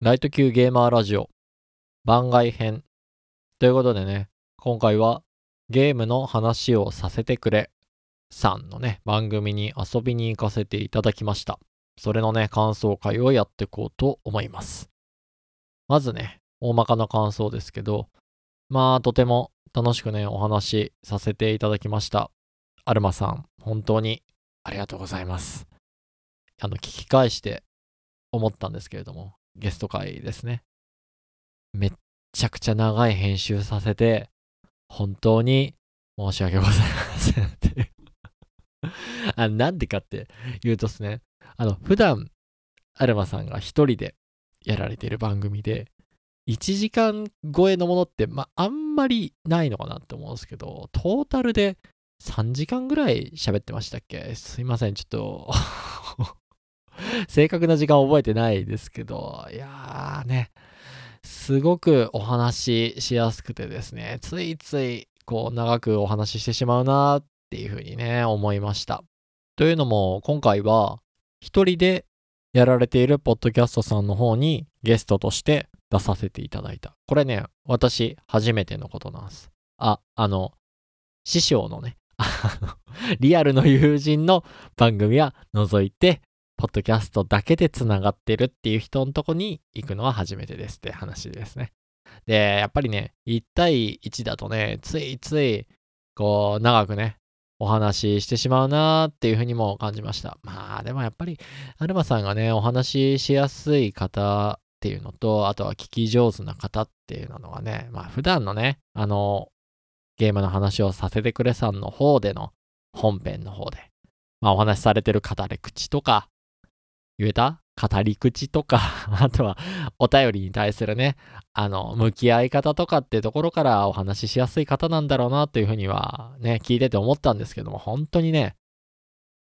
ライト級ゲーマーラジオ番外編ということでね、今回はゲームの話をさせてくれさんのね、番組に遊びに行かせていただきました。それのね、感想会をやっていこうと思います。まずね、大まかな感想ですけど、とても楽しくね、お話しさせていただきました。アルマさん、本当にありがとうございます。聞き返して思ったんですけれども、ゲスト会ですね、めっちゃくちゃ長い編集させて本当に申し訳ございませんっていうなんでかって言うとですね、普段アルマさんが一人でやられている番組で1時間超えのものって、あんまりないのかなって思うんですけど、トータルで3時間ぐらい喋ってましたっけ？すいません、ちょっと正確な時間覚えてないですけど、いやーね、すごくお話ししやすくてですね、ついついこう長くお話ししてしまうなーっていうふうにね、思いました。というのも、今回は一人でやられているポッドキャストさんの方にゲストとして出させていただいた。これね、私初めてのことなんです。師匠のね、リアルの友人の番組は除いて、ポッドキャストだけでつながってるっていう人のとこに行くのは初めてですって話ですね。で、やっぱりね、1対1だとね、ついついこう長くね、お話ししてしまうなーっていうふうにも感じました。でもやっぱりアルマさんがね、お話ししやすい方っていうのと、あとは聞き上手な方っていうのがね、普段のね、ゲームの話をさせてくれさんの方での本編の方で、お話しされてる語り口とか、語り口とかあとはお便りに対するね、向き合い方とかっていうところからお話ししやすい方なんだろうなというふうにはね、聞いてて思ったんですけども、本当にね、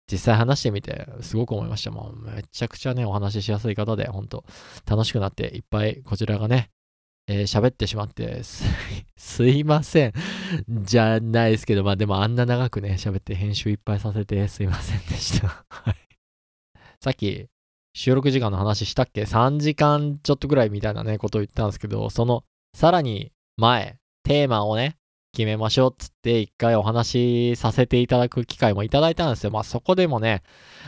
実際話してみてすごく思いました。めちゃくちゃね、お話ししやすい方で、本当楽しくなって、いっぱいこちらがね、喋ってしまって すいませんじゃないですけど、でもあんな長くね喋って編集いっぱいさせてすいませんでしたさっき収録時間の話したっけ？ 3 時間ちょっとぐらいみたいなね、ことを言ったんですけど、そのさらに前、テーマをね、決めましょうっつって一回お話しさせていただく機会もいただいたんですよ。そこでもね、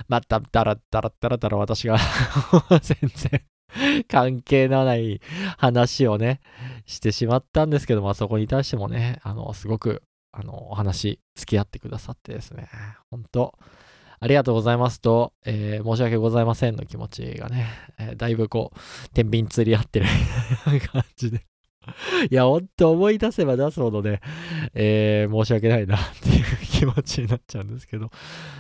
だらだら私が全然関係のない話をね、してしまったんですけど、そこに対してもね、すごくお話付き合ってくださってですね、本当ありがとうございますと、申し訳ございませんの気持ちがね、だいぶこう、天秤釣り合ってる感じで。いや、ほんと思い出せば出すほどね、申し訳ないなっていう気持ちになっちゃうんですけど、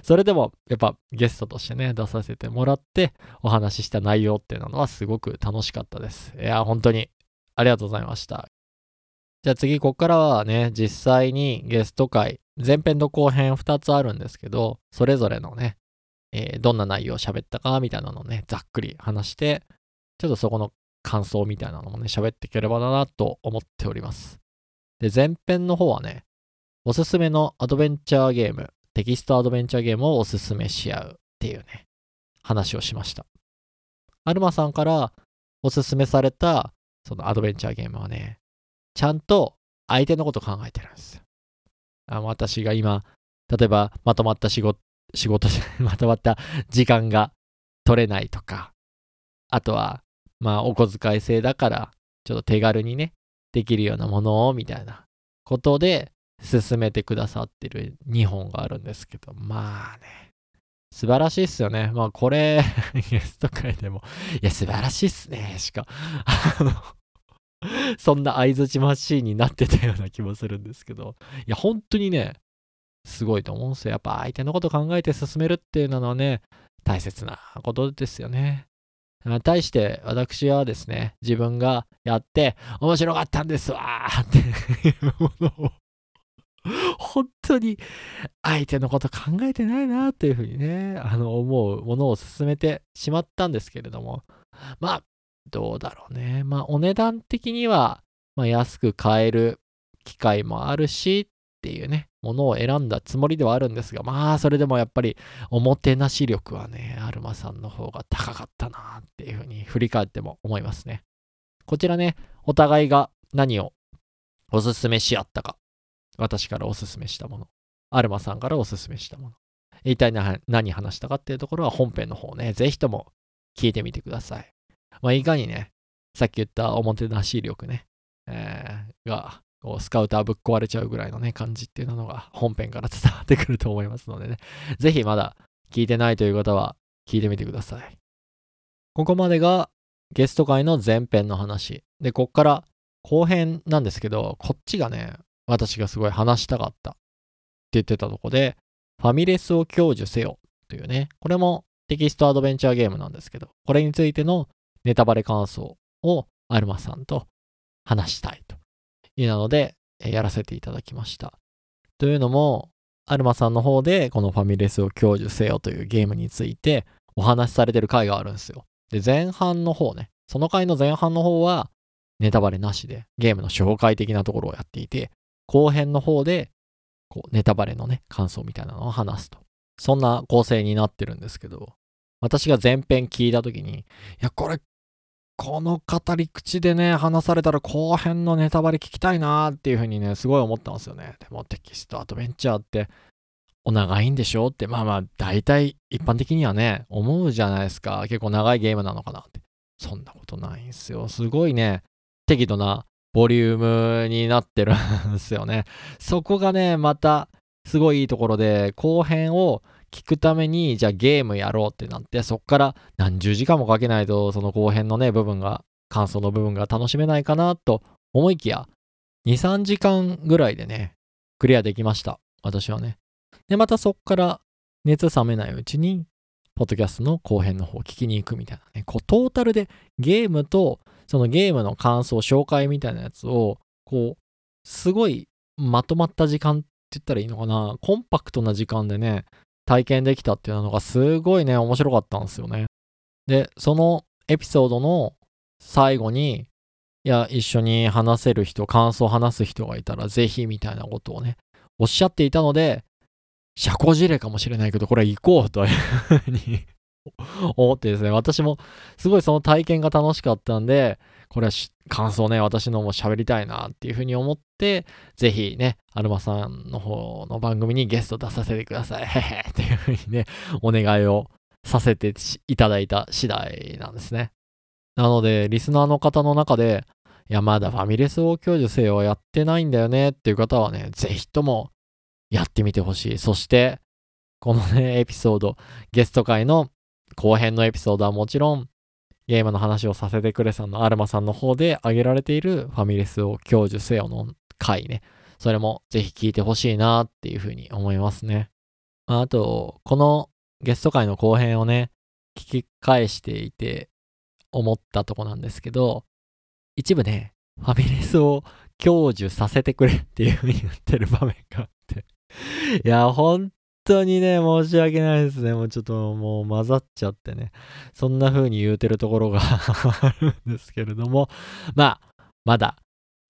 それでもやっぱゲストとしてね、出させてもらってお話しした内容っていうのはすごく楽しかったです。いや、本当にありがとうございました。じゃあ次、ここからはね、実際にゲスト会、前編と後編2つあるんですけど、それぞれのね、どんな内容を喋ったかみたいなのをね、ざっくり話して、ちょっとそこの感想みたいなのもね、喋っていければなと思っております。で、前編の方はね、おすすめのアドベンチャーゲーム、テキストアドベンチャーゲームをおすすめし合うっていうね、話をしました。アルマさんからおすすめされたそのアドベンチャーゲームはね、ちゃんと相手のこと考えてるんですよ。私が今、例えばまとまった時間が取れないとか、あとは、お小遣い制だから、ちょっと手軽にね、できるようなものを、みたいなことで進めてくださってる2本があるんですけど、ね、素晴らしいっすよね。これ、ゲスト会でも、いや、素晴らしいっすね、しか、そんな相槌マシーンになってたような気もするんですけど、いや本当にね、すごいと思うんですよ。やっぱ相手のこと考えて進めるっていうのはね、大切なことですよね。対して私はですね、自分がやって面白かったんですわーっていうものを本当に相手のこと考えてないなというふうにね、思うものを進めてしまったんですけれども、どうだろうね。お値段的には、安く買える機会もあるしっていうね、ものを選んだつもりではあるんですが、まあそれでもやっぱりおもてなし力はね、アルマさんの方が高かったなっていうふうに振り返っても思いますね。こちらね、お互いが何をおすすめし合ったか、私からおすすめしたもの、アルマさんからおすすめしたもの、一体何話したかっていうところは本編の方ね、ぜひとも聞いてみてください。まあいかにね、さっき言ったおもてなし力ね、がこうスカウターぶっ壊れちゃうぐらいのね感じっていうのが本編から伝わってくると思いますのでね、ぜひまだ聞いてないという方は聞いてみてください。ここまでがゲスト会の前編の話で、こっから後編なんですけど、こっちがね、私がすごい話したかったって言ってたとこで、ファミレスを享受せよというね、これもテキストアドベンチャーゲームなんですけど、これについてのネタバレ感想をアルマさんと話したいというなのでやらせていただきました。というのも、アルマさんの方でこのファミレスを享受せよというゲームについてお話しされてる回があるんですよ。で、前半の方ね、その回の前半の方はネタバレなしでゲームの紹介的なところをやっていて、後編の方でこうネタバレのね感想みたいなのを話すと、そんな構成になってるんですけど、私が前編聞いた時に、いやこの語り口でね話されたら後編のネタバレ聞きたいなーっていう風にねすごい思ったんですよね。でもテキストアドベンチャーってお長いんでしょって、まあ大体一般的にはね思うじゃないですか。結構長いゲームなのかなって。そんなことないんですよ。すごいね適度なボリュームになってるんですよね。そこがねまたすごいいいところで、後編を聞くためにじゃあゲームやろうってなって、そっから何十時間もかけないとその後編のね部分が、感想の部分が楽しめないかなと思いきや、 2,3 時間ぐらいでねクリアできました、私はね。でまたそっから熱冷めないうちにポッドキャストの後編の方を聞きに行くみたいなね、こうトータルでゲームとそのゲームの感想紹介みたいなやつをこうすごいまとまった時間って言ったらいいのかな、コンパクトな時間でね体験できたっていうのがすごいね面白かったんですよね。でそのエピソードの最後に、いや一緒に話せる人、感想を話す人がいたらぜひみたいなことをねおっしゃっていたので、社交辞令かもしれないけどこれ行こうというふうに思ってですね、私もすごいその体験が楽しかったんで、これは感想ね私のも喋りたいなっていうふうに思って、ぜひねアルマさんの方の番組にゲスト出させてくださいっていうふうにねお願いをさせていただいた次第なんですね。なのでリスナーの方の中で、いやまだファミレスを享受せよやってないんだよねっていう方はね、ぜひともやってみてほしい。そしてこのねエピソード、ゲスト会の後編のエピソードはもちろん、ゲームの話をさせてくれさんのアルマさんの方で挙げられているファミレスを享受せよの回ね、それもぜひ聞いてほしいなっていうふうに思いますね。あとこのゲスト回の後編をね聞き返していて思ったとこなんですけど、一部ねファミレスを享受させてくれっていうふうに言ってる場面があって、いや本当にね申し訳ないですね。もうちょっともう混ざっちゃってね、そんな風に言うてるところがあるんですけれども、まあまだ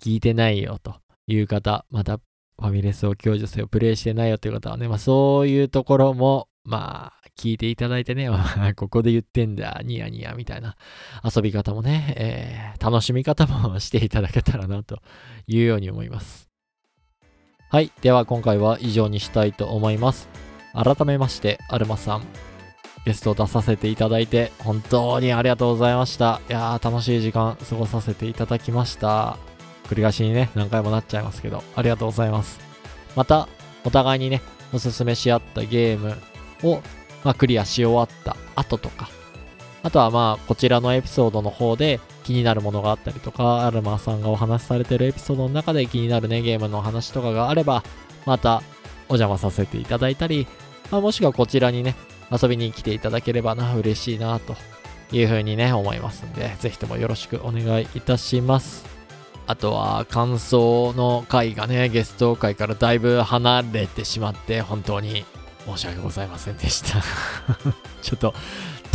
聞いてないよという方、またファミレスを享受せよプレイしてないよという方はね、まあそういうところもまあ聞いていただいてね、ここで言ってんだニヤニヤみたいな遊び方もね、楽しみ方もしていただけたらなというように思います。はい、では今回は以上にしたいと思います。改めましてアルマさん、ゲストを出させていただいて本当にありがとうございました。いやー楽しい時間過ごさせていただきました。繰り返しにね何回もなっちゃいますけど、ありがとうございます。またお互いにねおすすめし合ったゲームを、まあ、クリアし終わった後とか、あとはまあこちらのエピソードの方で気になるものがあったりとか、アルマさんがお話しされてるエピソードの中で気になるねゲームの話とかがあれば、またお邪魔させていただいたり、まあ、もしくはこちらにね遊びに来ていただければな嬉しいなというふうにね思いますんで、ぜひともよろしくお願いいたします。あとは感想の回がねゲスト回からだいぶ離れてしまって本当に申し訳ございませんでしたちょっと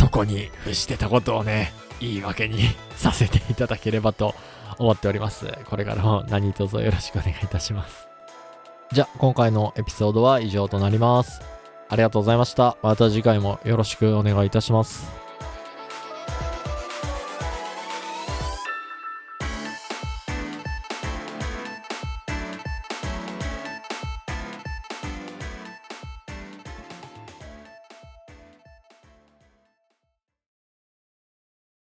床に伏してたことをね言い訳にさせていただければと思っております。これからも何卒よろしくお願いいたします。じゃあ今回のエピソードは以上となります。ありがとうございました。また次回もよろしくお願いいたします。